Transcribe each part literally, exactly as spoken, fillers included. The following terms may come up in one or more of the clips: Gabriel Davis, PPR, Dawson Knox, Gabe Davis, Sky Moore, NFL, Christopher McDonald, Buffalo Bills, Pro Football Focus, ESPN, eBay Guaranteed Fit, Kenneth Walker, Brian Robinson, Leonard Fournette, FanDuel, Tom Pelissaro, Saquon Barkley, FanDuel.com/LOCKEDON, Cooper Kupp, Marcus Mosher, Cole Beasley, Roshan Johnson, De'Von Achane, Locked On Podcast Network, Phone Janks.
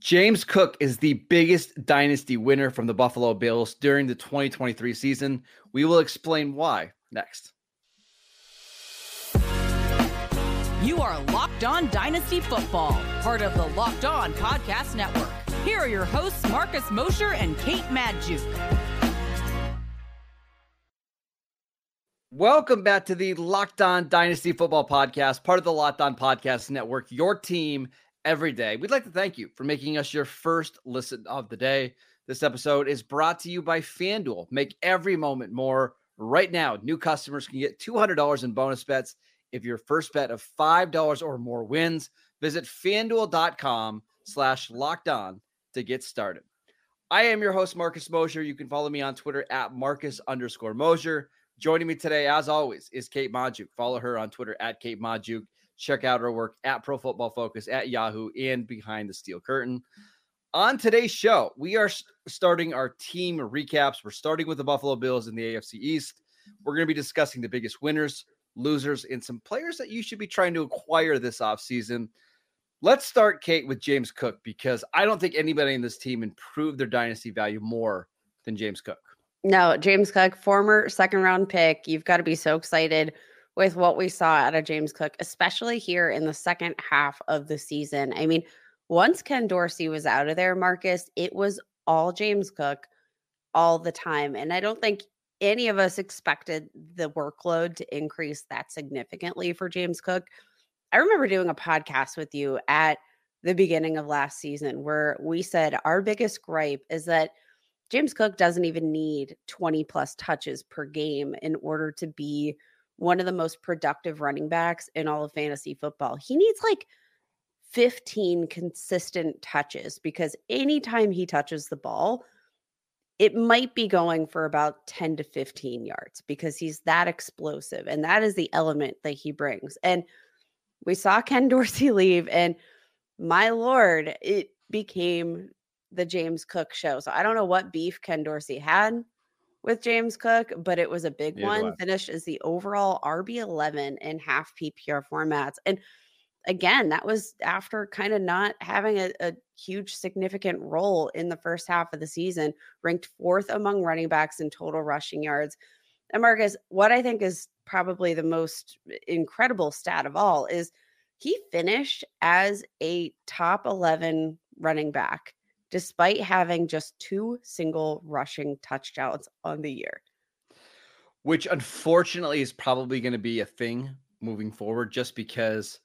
James Cook is the biggest dynasty winner from the Buffalo Bills during the twenty twenty-three season. We will explain why next. You are Locked On Dynasty Football, part of the Locked On Podcast Network. Here are your hosts, Marcus Mosher and Kate Madju. Welcome back to the Locked On Dynasty Football Podcast, part of the Locked On Podcast Network, your team every day. We'd like to thank you for making us your first listen of the day. This episode is brought to you by FanDuel. Make every moment more. Right now, new customers can get two hundred dollars in bonus bets if your first bet of five dollars or more wins. Visit FanDuel.com slash locked on to get started. I am your host, Marcus Mosher. You can follow me on Twitter at Marcus underscore Mosher. Joining me today, as always, is Kate Madju. Follow her on Twitter at Kate Madju. Check out her work at Pro Football Focus, at Yahoo, and behind the Steel Curtain. On today's show, we are starting our team recaps. We're starting with the Buffalo Bills in the A F C East. We're going to be discussing the biggest winners, losers, and some players that you should be trying to acquire this offseason. Let's start, Kate, with James Cook, because I don't think anybody in this team improved their dynasty value more than James Cook. No, James Cook, former second-round pick. You've got to be so excited with what we saw out of James Cook, especially here in the second half of the season. I mean, once Ken Dorsey was out of there, Marcus, it was all James Cook all the time. And I don't think any of us expected the workload to increase that significantly for James Cook. I remember doing a podcast with you at the beginning of last season where we said our biggest gripe is that James Cook doesn't even need twenty plus touches per game in order to be one of the most productive running backs in all of fantasy football. He needs like fifteen consistent touches, because anytime he touches the ball, it might be going for about ten to fifteen yards, because he's that explosive. And that is the element that he brings. And we saw Ken Dorsey leave, and my Lord, it became the James Cook show. So I don't know what beef Ken Dorsey had with James Cook, but it was a big Neither one. Left. Finished as the overall R B eleven in half P P R formats. And again, that was after kind of not having a, a huge significant role in the first half of the season, ranked fourth among running backs in total rushing yards. And Marcus, what I think is probably the most incredible stat of all is he finished as a top eleven running back, despite having just two single rushing touchdowns on the year. Which unfortunately is probably going to be a thing moving forward, just because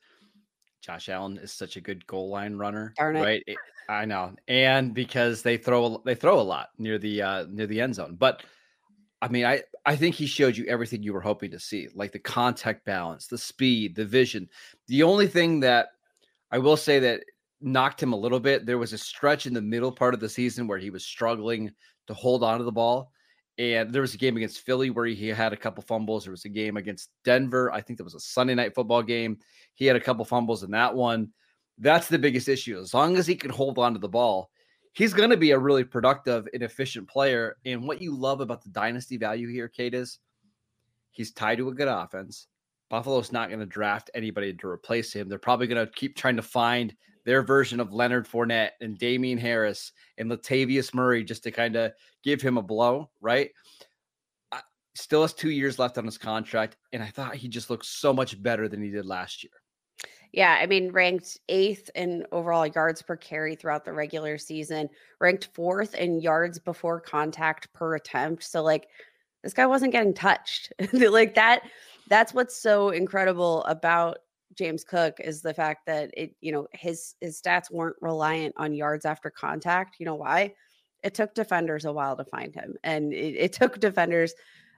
Josh Allen is such a good goal line runner. Darn it. Right? It, I know. And because they throw, they throw a lot near the, uh, near the end zone. But I mean, I, I think he showed you everything you were hoping to see, like the contact balance, the speed, the vision. The only thing that I will say that knocked him a little bit, there was a stretch in the middle part of the season where he was struggling to hold on to the ball. And there was a game against Philly where he had a couple fumbles. There was a game against Denver. I think that was a Sunday night football game. He had a couple fumbles in that one. That's the biggest issue. As long as he can hold on to the ball, he's going to be a really productive and efficient player. And what you love about the dynasty value here, Kate, is he's tied to a good offense. Buffalo's not going to draft anybody to replace him. They're probably going to keep trying to find their version of Leonard Fournette and Damien Harris and Latavius Murray just to kind of give him a blow, right? I, still has two years left on his contract, and I thought he just looked so much better than he did last year. Yeah, I mean, ranked eighth in overall yards per carry throughout the regular season, ranked fourth in yards before contact per attempt. So, like, this guy wasn't getting touched. Like, that... That's what's so incredible about James Cook is the fact that it, you know, his his stats weren't reliant on yards after contact. You know why? It took defenders a while to find him, and it, it took defenders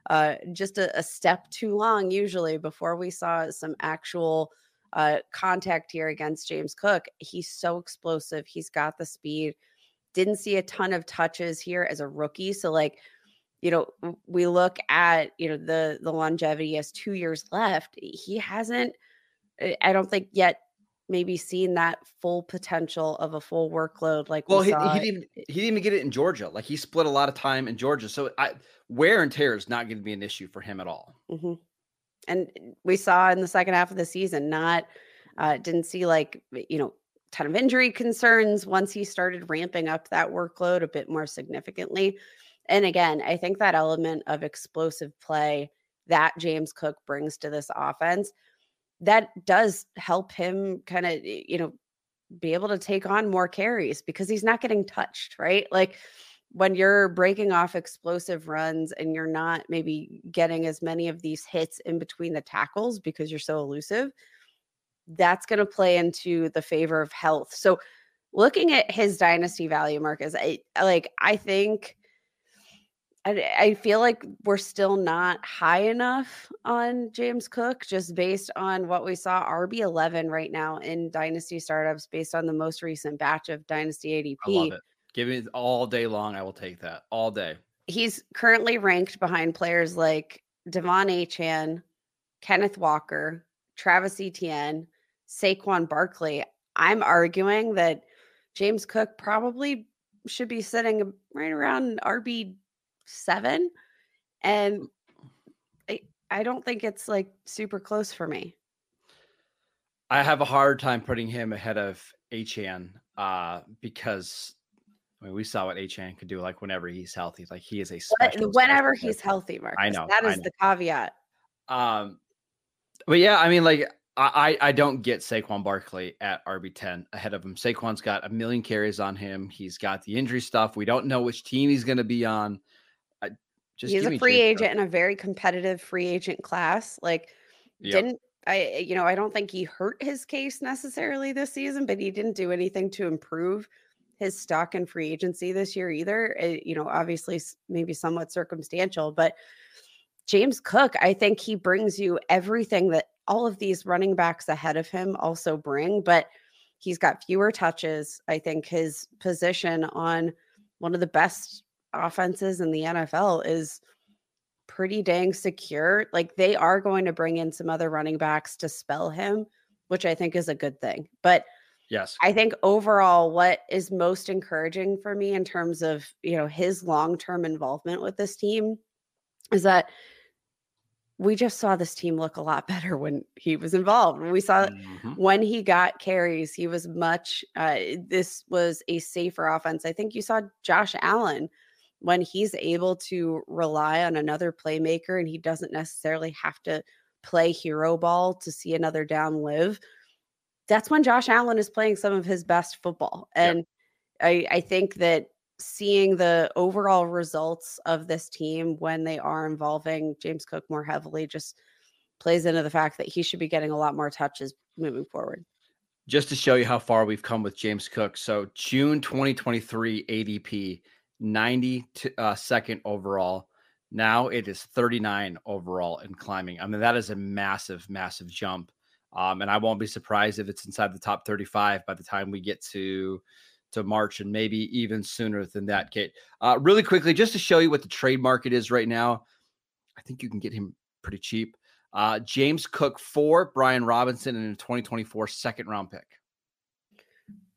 uh, just a, a step too long usually before we saw some actual uh, contact here against James Cook. He's so explosive. He's got the speed. Didn't see a ton of touches here as a rookie, so like. You know, we look at, you know, the, the longevity has two years left. He hasn't, I don't think yet maybe seen that full potential of a full workload. Like, well, we he, saw. he didn't, he didn't even get it in Georgia. Like, he split a lot of time in Georgia. So I, wear and tear is not going to be an issue for him at all. Mm-hmm. And we saw in the second half of the season, not, uh, didn't see like, you know, ton of injury concerns once he started ramping up that workload a bit more significantly. And again, I think that element of explosive play that James Cook brings to this offense, that does help him kind of, you know, be able to take on more carries because he's not getting touched, right? Like when you're breaking off explosive runs and you're not maybe getting as many of these hits in between the tackles because you're so elusive, that's going to play into the favor of health. So looking at his dynasty value, Marcus, I like, I think, I, I feel like we're still not high enough on James Cook, just based on what we saw R B eleven right now in dynasty startups, based on the most recent batch of dynasty A D P. I love it. Give me all day long. I will take that all day. He's currently ranked behind players like De'Von Achane, Kenneth Walker, Travis Etienne, Saquon Barkley. I'm arguing that James Cook probably should be sitting right around R B seven. And I, I don't think it's like super close for me. I have a hard time putting him ahead of Achane uh, because I mean, we saw what Achane could do. Like whenever he's healthy, like he is a special. Whenever special he's player. healthy, Marcus. I know. That is know. the caveat. Um, But yeah, I mean, like I, I don't get Saquon Barkley at R B ten ahead of him. Saquon's got a million carries on him. He's got the injury stuff. We don't know which team he's going to be on. I, just he's a free agent in a very competitive free agent class. Like yep. didn't I, you know, I don't think he hurt his case necessarily this season, but he didn't do anything to improve his stock in free agency this year either. It, you know, obviously maybe somewhat circumstantial, but James Cook, I think he brings you everything that all of these running backs ahead of him also bring, but he's got fewer touches. I think his position on one of the best offenses in the N F L is pretty dang secure. Like they are going to bring in some other running backs to spell him, which I think is a good thing. But yes, I think overall what is most encouraging for me in terms of, you know, his long-term involvement with this team is that we just saw this team look a lot better when he was involved. We saw mm-hmm. when he got carries, he was much, uh, this was a safer offense. I think you saw Josh Allen when he's able to rely on another playmaker and he doesn't necessarily have to play hero ball to see another down live. That's when Josh Allen is playing some of his best football. And yeah. I, I think that seeing the overall results of this team when they are involving James Cook more heavily just plays into the fact that he should be getting a lot more touches moving forward. Just to show you how far we've come with James Cook. So June twenty twenty-three A D P, ninety-second uh, overall. Now it is thirty-nine overall and climbing. I mean, that is a massive, massive jump. Um, and I won't be surprised if it's inside the top thirty-five by the time we get to to March and maybe even sooner than that, Kate. Uh, really quickly, just to show you what the trade market is right now, I think you can get him pretty cheap. Uh, James Cook for Brian Robinson and a twenty twenty-four second round pick.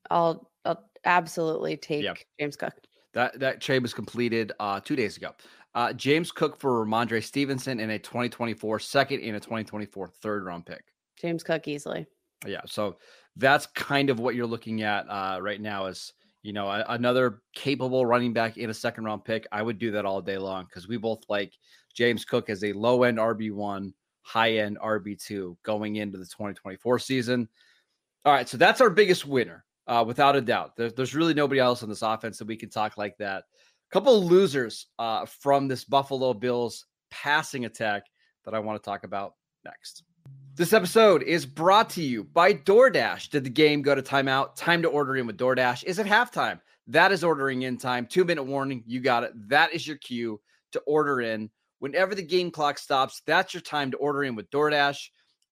I'll, I'll absolutely take yeah. James Cook. That that trade was completed uh, two days ago. Uh, James Cook for Rhamondre Stevenson and a twenty twenty-four second and a twenty twenty-four third round pick. James Cook easily. Yeah, so that's kind of what you're looking at uh, right now is, you know, a, another capable running back in a second round pick. I would do that all day long because we both like James Cook as a low end R B one, high end R B two going into the twenty twenty-four season. All right, so that's our biggest winner, uh, without a doubt. There, there's really nobody else on this offense that we can talk like that. A couple of losers uh, from this Buffalo Bills passing attack that I want to talk about next. This episode is brought to you by DoorDash. Did the game go to timeout? Time to order in with DoorDash. Is it halftime? That is ordering in time. Two minute warning. You got it. That is your cue to order in. Whenever the game clock stops, that's your time to order in with DoorDash.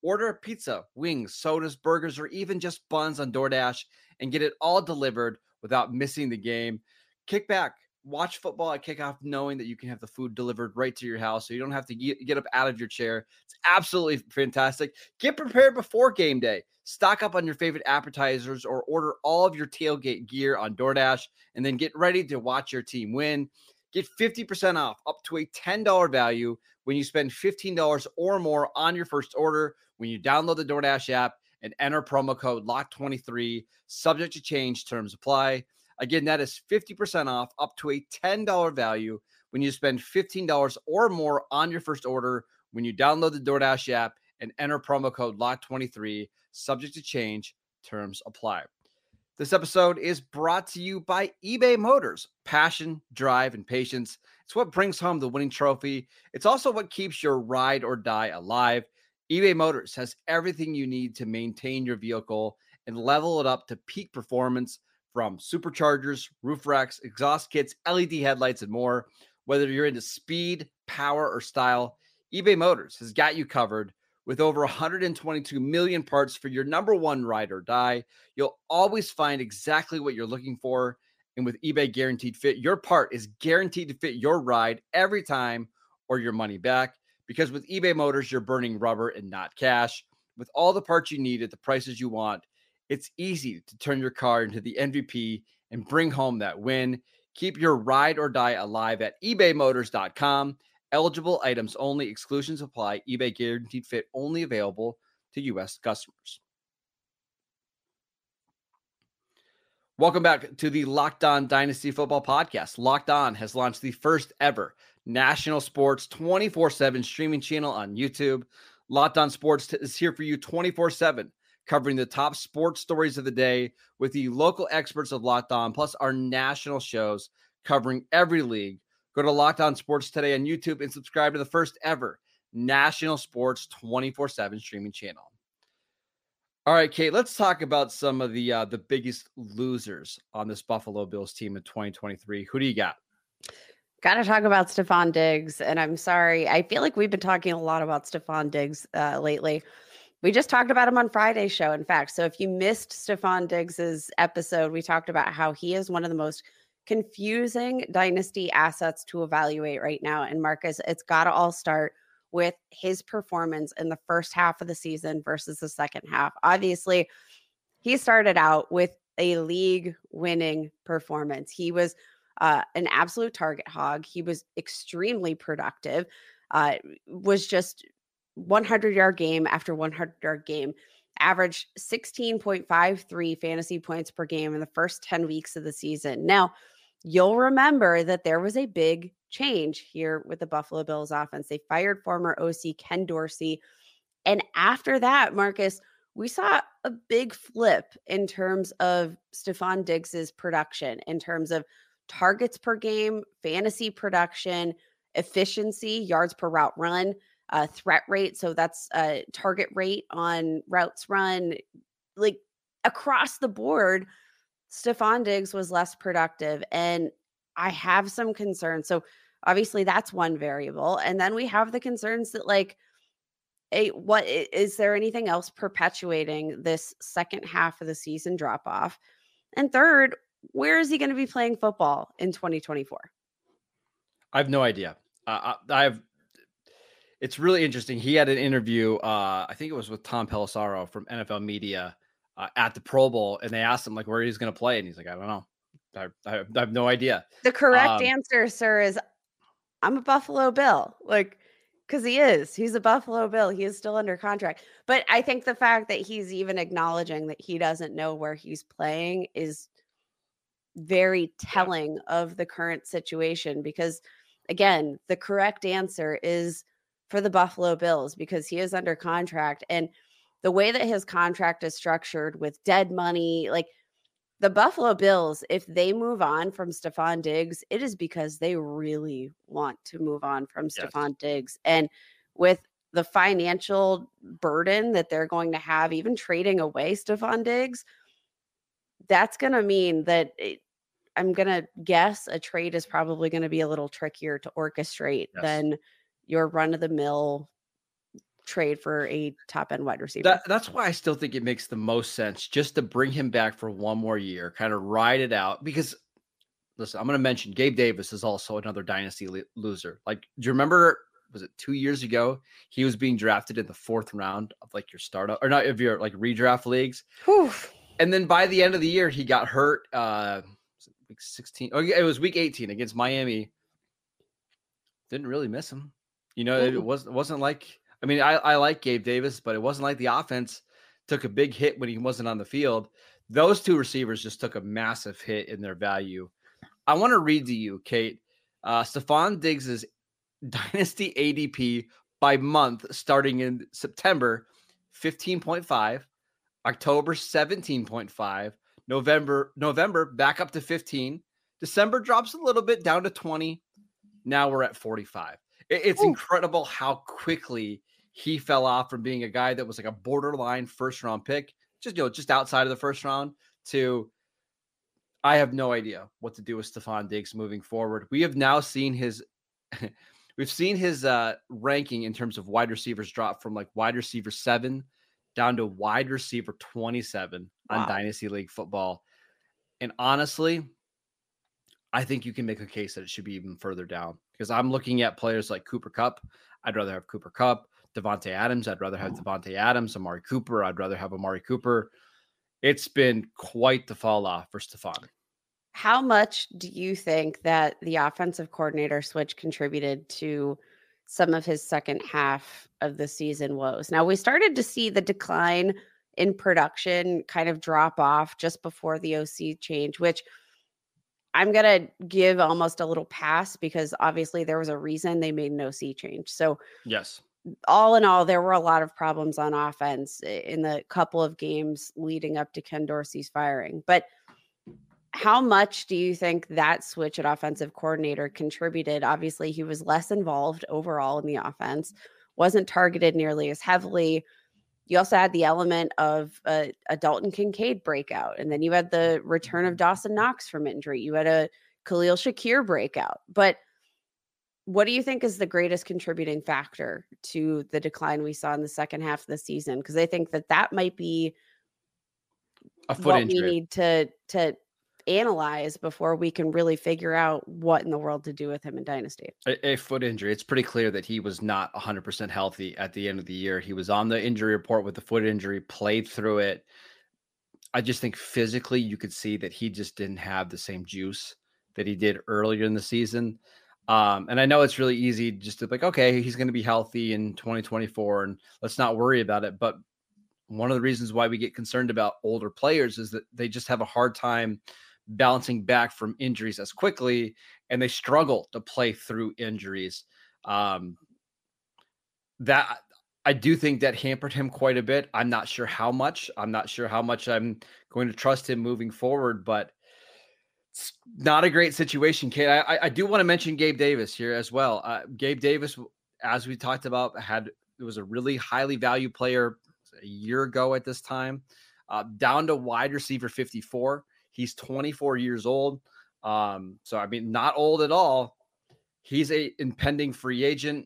Order a pizza, wings, sodas, burgers, or even just buns on DoorDash and get it all delivered without missing the game. Kick back. Watch football at kickoff knowing that you can have the food delivered right to your house so you don't have to get up out of your chair. It's absolutely fantastic. Get prepared before game day. Stock up on your favorite appetizers or order all of your tailgate gear on DoorDash and then get ready to watch your team win. Get fifty percent off up to a ten dollars value when you spend fifteen dollars or more on your first order when you download the DoorDash app and enter promo code L O C K twenty-three. Subject to change, terms apply. Again, that is fifty percent off, up to a ten dollar value when you spend fifteen dollars or more on your first order when you download the DoorDash app and enter promo code L O C K twenty-three. Subject to change, terms apply. This episode is brought to you by eBay Motors. Passion, drive, and patience. It's what brings home the winning trophy. It's also what keeps your ride or die alive. eBay Motors has everything you need to maintain your vehicle and level it up to peak performance, from superchargers, roof racks, exhaust kits, L E D headlights, and more. Whether you're into speed, power, or style, eBay Motors has got you covered. With over one hundred twenty-two million parts for your number one ride or die, you'll always find exactly what you're looking for. And with eBay Guaranteed Fit, your part is guaranteed to fit your ride every time or your money back. Because with eBay Motors, you're burning rubber and not cash. With all the parts you need at the prices you want, it's easy to turn your car into the M V P and bring home that win. Keep your ride or die alive at ebay motors dot com. Eligible items only. Exclusions apply. eBay Guaranteed Fit only available to U S customers. Welcome back to the Locked On Dynasty Football Podcast. Locked On has launched the first ever national sports twenty-four seven streaming channel on YouTube. Locked On Sports is here for you twenty-four seven, covering the top sports stories of the day with the local experts of Locked On, plus our national shows covering every league. Go to Locked On Sports today on YouTube and subscribe to the first ever national sports twenty-four seven streaming channel. All right, Kate, let's talk about some of the uh, the biggest losers on this Buffalo Bills team in twenty twenty-three. Who do you got? Got to talk about Stefon Diggs, and I'm sorry. I feel like we've been talking a lot about Stefon Diggs uh, lately. We just talked about him on Friday's show, in fact. So if you missed Stefon Diggs's episode, we talked about how he is one of the most confusing dynasty assets to evaluate right now. And Marcus, it's got to all start with his performance in the first half of the season versus the second half. Obviously, he started out with a league-winning performance. He was uh, an absolute target hog. He was extremely productive, uh, was just hundred-yard game after hundred-yard game, averaged sixteen point five three fantasy points per game in the first ten weeks of the season. Now, you'll remember that there was a big change here with the Buffalo Bills offense. They fired former O C Ken Dorsey. And after that, Marcus, we saw a big flip in terms of Stefon Diggs's production, in terms of targets per game, fantasy production, efficiency, yards per route run, uh, threat rate. So that's a uh, target rate on routes run. Like across the board, Stefon Diggs was less productive, and I have some concerns. So obviously that's one variable. And then we have the concerns that like, hey, what is there anything else perpetuating this second half of the season drop off? And third, where is he going to be playing football in twenty twenty-four? I have no idea. Uh, I, I've, it's really interesting. He had an interview. Uh, I think it was with Tom Pelissaro from N F L Media uh, at the Pro Bowl. And they asked him like, where he's going to play. And he's like, I don't know. I, I have no idea. The correct um, answer, sir, is I'm a Buffalo Bill. Like, because he is. He's a Buffalo Bill. He is still under contract. But I think the fact that he's even acknowledging that he doesn't know where he's playing is very telling yeah. of the current situation. Because, again, the correct answer is for the Buffalo Bills, because he is under contract. And the way that his contract is structured with dead money, like, the Buffalo Bills, if they move on from Stefon Diggs, it is because they really want to move on from yes. Stefon Diggs. And with the financial burden that they're going to have, even trading away Stefon Diggs, that's going to mean that it, I'm going to guess a trade is probably going to be a little trickier to orchestrate yes. than your run-of-the-mill trade for a top-end wide receiver. That, that's why I still think it makes the most sense just to bring him back for one more year, kind of ride it out. Because, listen, I'm going to mention Gabe Davis is also another dynasty lo- loser. Like, do you remember, was it two years ago, he was being drafted in the fourth round of, like, your startup, or not, of your, like, redraft leagues. Whew. And then by the end of the year, he got hurt uh, week sixteen. Oh, it was week eighteen against Miami. Didn't really miss him. You know, mm-hmm. it, was, it wasn't like... I mean, I, I like Gabe Davis, but it wasn't like the offense took a big hit when he wasn't on the field. Those two receivers just took a massive hit in their value. I want to read to you, Kate, uh, Stefon Diggs' dynasty A D P by month starting in September, fifteen point five, October, seventeen point five, November, November back up to fifteen, December drops a little bit down to twenty. Now we're at forty-five. It, it's Ooh. incredible how quickly he fell off from being a guy that was like a borderline first round pick, just, you know, just outside of the first round to, I have no idea what to do with Stefon Diggs moving forward. We have now seen his, we've seen his uh, ranking in terms of wide receivers drop from like wide receiver seven down to wide receiver twenty-seven wow. on Dynasty League football. And honestly, I think you can make a case that it should be even further down because I'm looking at players like Cooper Kupp. I'd rather have Cooper Kupp. Devontae Adams, I'd rather have Devontae Adams. Amari Cooper, I'd rather have Amari Cooper. It's been quite the fall off for Stefon. How much do you think that the offensive coordinator switch contributed to some of his second half of the season woes? Now, we started to see the decline in production kind of drop off just before the O C change, which I'm going to give almost a little pass because obviously there was a reason they made an O C change. So yes. All in all, there were a lot of problems on offense in the couple of games leading up to Ken Dorsey's firing. But how much do you think that switch at offensive coordinator contributed? Obviously, he was less involved overall in the offense, wasn't targeted nearly as heavily. You also had the element of a, a Dalton Kincaid breakout, and then you had the return of Dawson Knox from injury. You had a Khalil Shakir breakout. But what do you think is the greatest contributing factor to the decline we saw in the second half of the season? Because I think that that might be a foot what injury. We need to to analyze before we can really figure out what in the world to do with him in Dynasty. A, a foot injury. It's pretty clear that he was not one hundred percent healthy at the end of the year. He was on the injury report with the foot injury, played through it. I just think physically you could see that he just didn't have the same juice that he did earlier in the season. Um, and I know it's really easy just to like, okay, he's going to be healthy in twenty twenty-four and let's not worry about it. But one of the reasons why we get concerned about older players is that they just have a hard time bouncing back from injuries as quickly and they struggle to play through injuries. Um, that I do think that hampered him quite a bit. I'm not sure how much, I'm not sure how much I'm going to trust him moving forward, but it's not a great situation, Kate. I, I do want to mention Gabe Davis here as well. Uh, Gabe Davis, as we talked about, had it was a really highly valued player a year ago at this time, uh, down to wide receiver fifty-four. He's twenty-four years old. Um, so, I mean, not old at all. He's an impending free agent.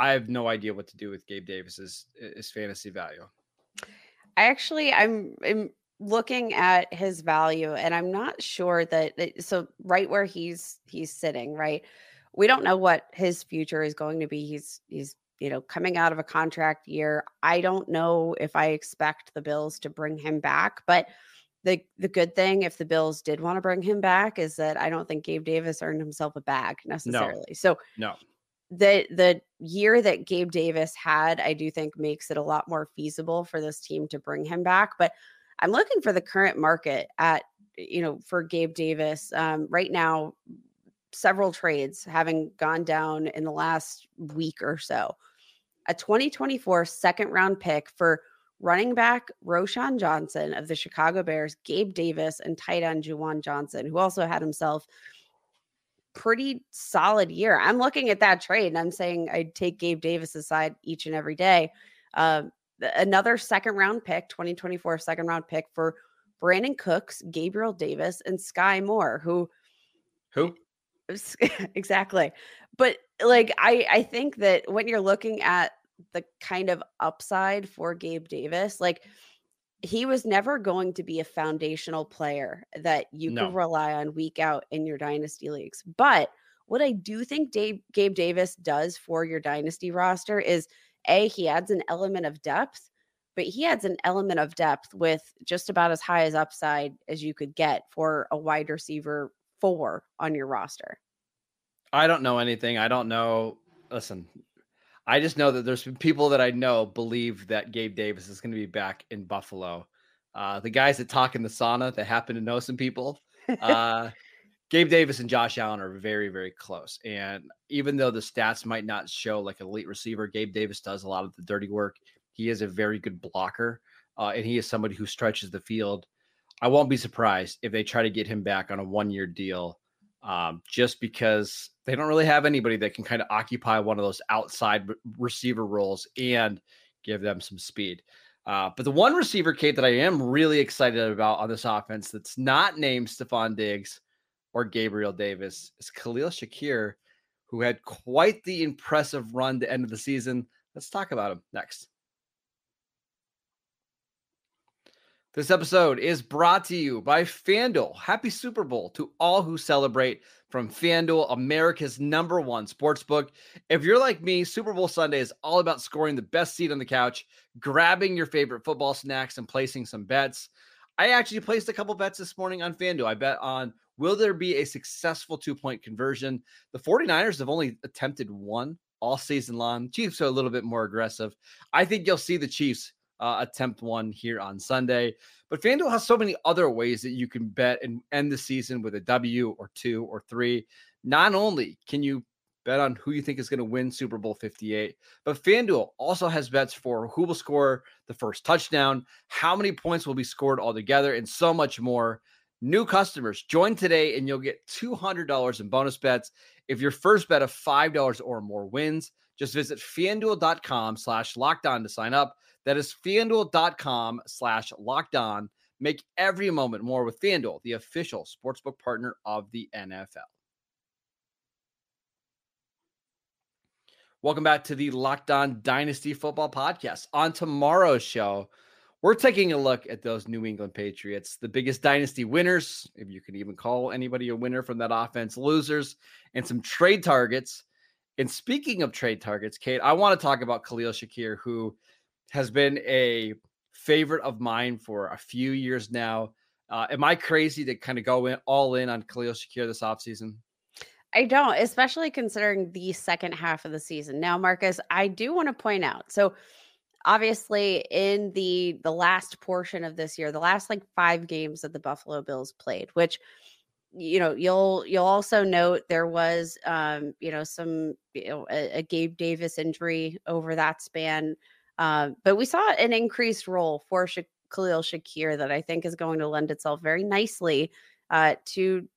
I have no idea what to do with Gabe Davis's his fantasy value. I actually, I'm... I'm... looking at his value, and I'm not sure that it, so right where he's he's sitting, right? We don't know what his future is going to be. He's he's you know coming out of a contract year. I don't know if I expect the Bills to bring him back, but the the good thing if the Bills did want to bring him back is that I don't think Gabe Davis earned himself a bag necessarily. No. So no. The the year that Gabe Davis had, I do think makes it a lot more feasible for this team to bring him back, but I'm looking for the current market at, you know, for Gabe Davis um, right now, several trades having gone down in the last week or so, a twenty twenty-four second round pick for running back Roshan Johnson of the Chicago Bears, Gabe Davis, and tight end Juwan Johnson, who also had himself pretty solid year. I'm looking at that trade and I'm saying I'd take Gabe Davis's side each and every day. Um, Another second round pick, twenty twenty-four second round pick for Brandon Cooks, Gabriel Davis, and Sky Moore, who, who, exactly. But like, I, I think that when you're looking at the kind of upside for Gabe Davis, like he was never going to be a foundational player that you no. could rely on week out in your dynasty leagues. But what I do think Dave, Gabe Davis does for your dynasty roster is A, he adds an element of depth, but he adds an element of depth with just about as high as upside as you could get for a wide receiver four on your roster. I don't know anything. I don't know. Listen, I just know that there's people that I know believe that Gabe Davis is going to be back in Buffalo. Uh, the guys that talk in the sauna that happen to know some people, uh, Gabe Davis and Josh Allen are very, very close. And even though the stats might not show like an elite receiver, Gabe Davis does a lot of the dirty work. He is a very good blocker, uh, and he is somebody who stretches the field. I won't be surprised if they try to get him back on a one-year deal, um, just because they don't really have anybody that can kind of occupy one of those outside receiver roles and give them some speed. Uh, but the one receiver, Kate, that I am really excited about on this offense that's not named Stefon Diggs or Gabriel Davis is Khalil Shakir, who had quite the impressive run to end of the season. Let's talk about him next. This episode is brought to you by FanDuel. Happy Super Bowl to all who celebrate from FanDuel, America's number one sportsbook. If you're like me, Super Bowl Sunday is all about scoring the best seat on the couch, grabbing your favorite football snacks, and placing some bets. I actually placed a couple bets this morning on FanDuel. I bet on, will there be a successful two-point conversion? The 49ers have only attempted one all season long. Chiefs are a little bit more aggressive. I think you'll see the Chiefs Uh, attempt one here on Sunday. But FanDuel has so many other ways that you can bet and end the season with a W or two or three. Not only can you bet on who you think is going to win Super Bowl fifty-eight, but FanDuel also has bets for who will score the first touchdown, how many points will be scored altogether, and so much more. New customers, join today and you'll get two hundred dollars in bonus bets if your first bet of five dollars or more wins. Just visit FanDuel.com slash lockdown to sign up. That is FanDuel.com slash lockdown. Make every moment more with FanDuel, the official sportsbook partner of the N F L. Welcome back to the Locked On Dynasty Football Podcast. On tomorrow's show, we're taking a look at those New England Patriots, the biggest dynasty winners, if you can even call anybody a winner from that offense, losers, and some trade targets. And speaking of trade targets, Kate, I want to talk about Khalil Shakir, who has been a favorite of mine for a few years now. Uh, am I crazy to kind of go in all in on Khalil Shakir this offseason? I don't, especially considering the second half of the season. Now, Marcus, I do want to point out, so obviously in the, the last portion of this year, the last like five games that the Buffalo Bills played, which, you know, you'll, you'll also note there was, um, you know, some, you know, a, a Gabe Davis injury over that span. Uh, but we saw an increased role for Sha- Khalil Shakir that I think is going to lend itself very nicely uh, to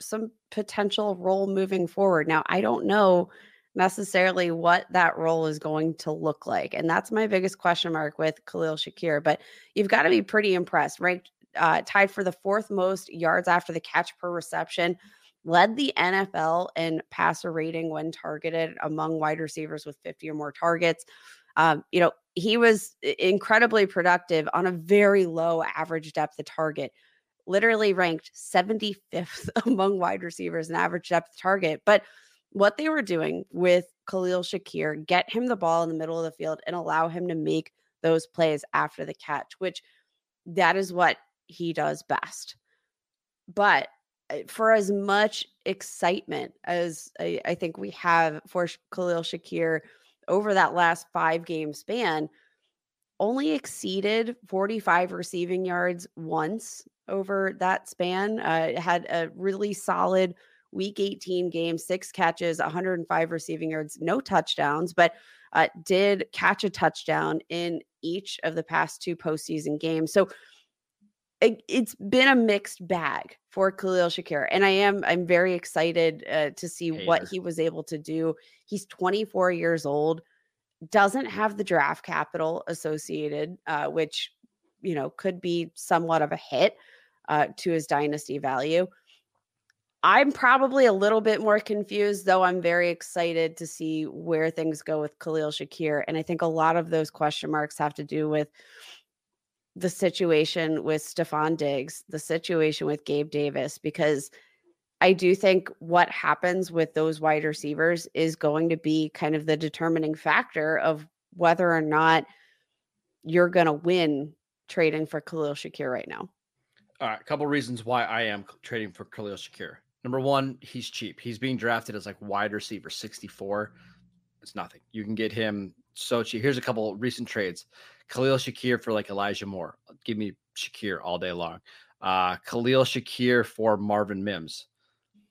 some potential role moving forward. Now, I don't know necessarily what that role is going to look like. And that's my biggest question mark with Khalil Shakir. But you've got to be pretty impressed, right? Uh, tied for the fourth most yards after the catch per reception, led the N F L in passer rating when targeted among wide receivers with fifty or more targets. Um, you know, he was incredibly productive on a very low average depth of target, literally ranked seventy-fifth among wide receivers in average depth of target. But what they were doing with Khalil Shakir, get him the ball in the middle of the field and allow him to make those plays after the catch, which that is what he does best. But for as much excitement as I, I think we have for Khalil Shakir over that last five game span, only exceeded forty-five receiving yards once over that span. Uh, had a really solid week eighteen game, six catches, one hundred five receiving yards, no touchdowns, but uh, did catch a touchdown in each of the past two postseason games. So it, it's been a mixed bag for Khalil Shakir. And I am, I'm very excited uh, to see Hater. what he was able to do. He's twenty-four years old, doesn't have the draft capital associated, uh, which, you know, could be somewhat of a hit uh, to his dynasty value. I'm probably a little bit more confused, though I'm very excited to see where things go with Khalil Shakir. And I think a lot of those question marks have to do with the situation with Stefon Diggs, the situation with Gabe Davis, because I do think what happens with those wide receivers is going to be kind of the determining factor of whether or not you're going to win trading for Khalil Shakir right now. All right, a couple of reasons why I am trading for Khalil Shakir. Number one, he's cheap. He's being drafted as like wide receiver sixty-four. It's nothing. You can get him so cheap. Here's a couple recent trades. Khalil Shakir for like Elijah Moore. Give me Shakir all day long. Uh, Khalil Shakir for Marvin Mims.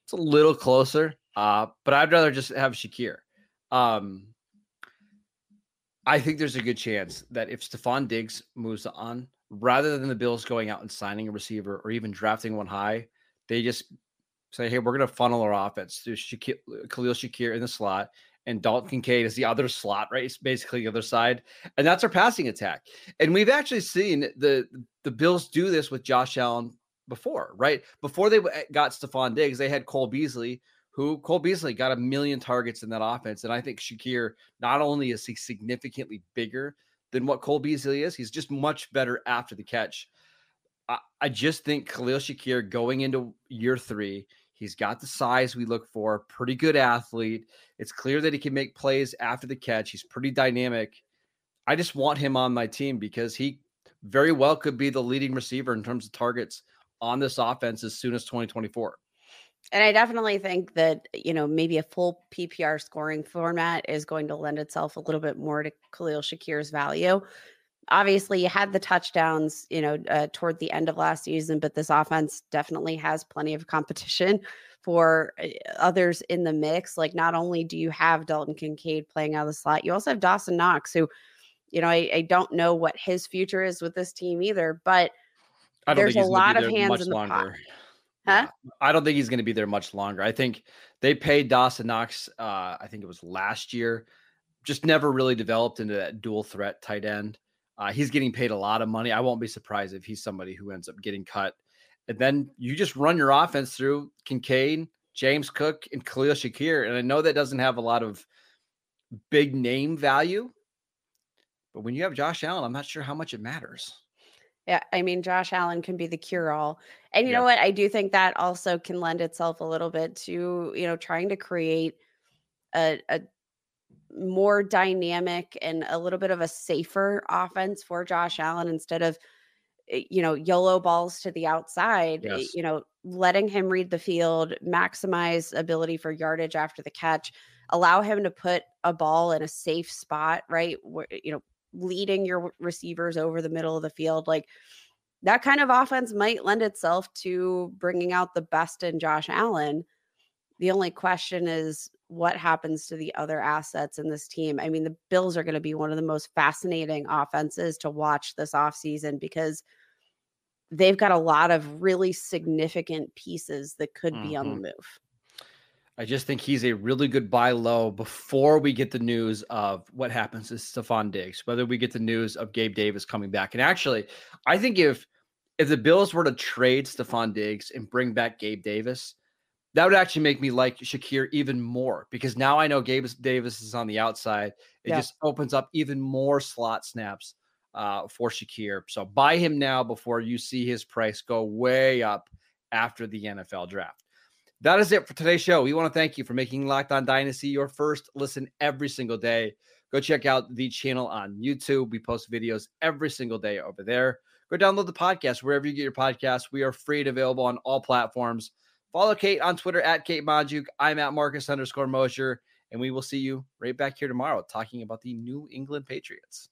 It's a little closer, uh, but I'd rather just have Shakir. Um, I think there's a good chance that if Stefon Diggs moves on, rather than the Bills going out and signing a receiver or even drafting one high, they just say, hey, we're going to funnel our offense to Shakir, Khalil Shakir in the slot, and Dalton Kincaid is the other slot, right? It's basically the other side. And that's our passing attack. And we've actually seen the the Bills do this with Josh Allen before, right? Before they got Stefon Diggs, they had Cole Beasley, who Cole Beasley got a million targets in that offense. And I think Shakir, not only is he significantly bigger than what Cole Beasley is, he's just much better after the catch. I, I just think Khalil Shakir going into year three, he's got the size we look for, pretty good athlete. It's clear that he can make plays after the catch. He's pretty dynamic. I just want him on my team because he very well could be the leading receiver in terms of targets on this offense as soon as twenty twenty-four. And I definitely think that, you know, maybe a full P P R scoring format is going to lend itself a little bit more to Khalil Shakir's value. Obviously, you had the touchdowns, you know, uh, toward the end of last season, but this offense definitely has plenty of competition for others in the mix. Like, not only do you have Dalton Kincaid playing out of the slot, you also have Dawson Knox, who, you know, I, I don't know what his future is with this team either, but I don't there's think a lot of hands in the longer. pot. Huh? I don't think he's going to be there much longer. I think they paid Dawson Knox, uh, I think it was last year, just never really developed into that dual threat tight end. Uh, he's getting paid a lot of money. I won't be surprised if he's somebody who ends up getting cut. And then you just run your offense through Kincaid, James Cook, and Khalil Shakir. And I know that doesn't have a lot of big name value, but when you have Josh Allen, I'm not sure how much it matters. Yeah, I mean, Josh Allen can be the cure-all. And you yeah. know what? I do think that also can lend itself a little bit to, you know, trying to create a a more dynamic and a little bit of a safer offense for Josh Allen instead of, you know, YOLO balls to the outside, yes. you know, letting him read the field, maximize ability for yardage after the catch, allow him to put a ball in a safe spot, right? Where, you know, leading your receivers over the middle of the field. Like, that kind of offense might lend itself to bringing out the best in Josh Allen. The only question is, what happens to the other assets in this team? I mean, the Bills are going to be one of the most fascinating offenses to watch this offseason because they've got a lot of really significant pieces that could mm-hmm. be on the move. I just think he's a really good buy low before we get the news of what happens to Stefon Diggs, whether we get the news of Gabe Davis coming back. And actually, I think if if the Bills were to trade Stefon Diggs and bring back Gabe Davis, that would actually make me like Shakir even more, because now I know Gabe Davis is on the outside. It yeah. just opens up even more slot snaps uh, for Shakir. So buy him now before you see his price go way up after the N F L draft. That is it for today's show. We want to thank you for making Locked On Dynasty your first listen every single day. Go check out the channel on YouTube. We post videos every single day over there. Go download the podcast wherever you get your podcasts. We are free and available on all platforms. Follow Kate on Twitter at Kate Madju. I'm at Marcus underscore Mosher, and we will see you right back here tomorrow talking about the New England Patriots.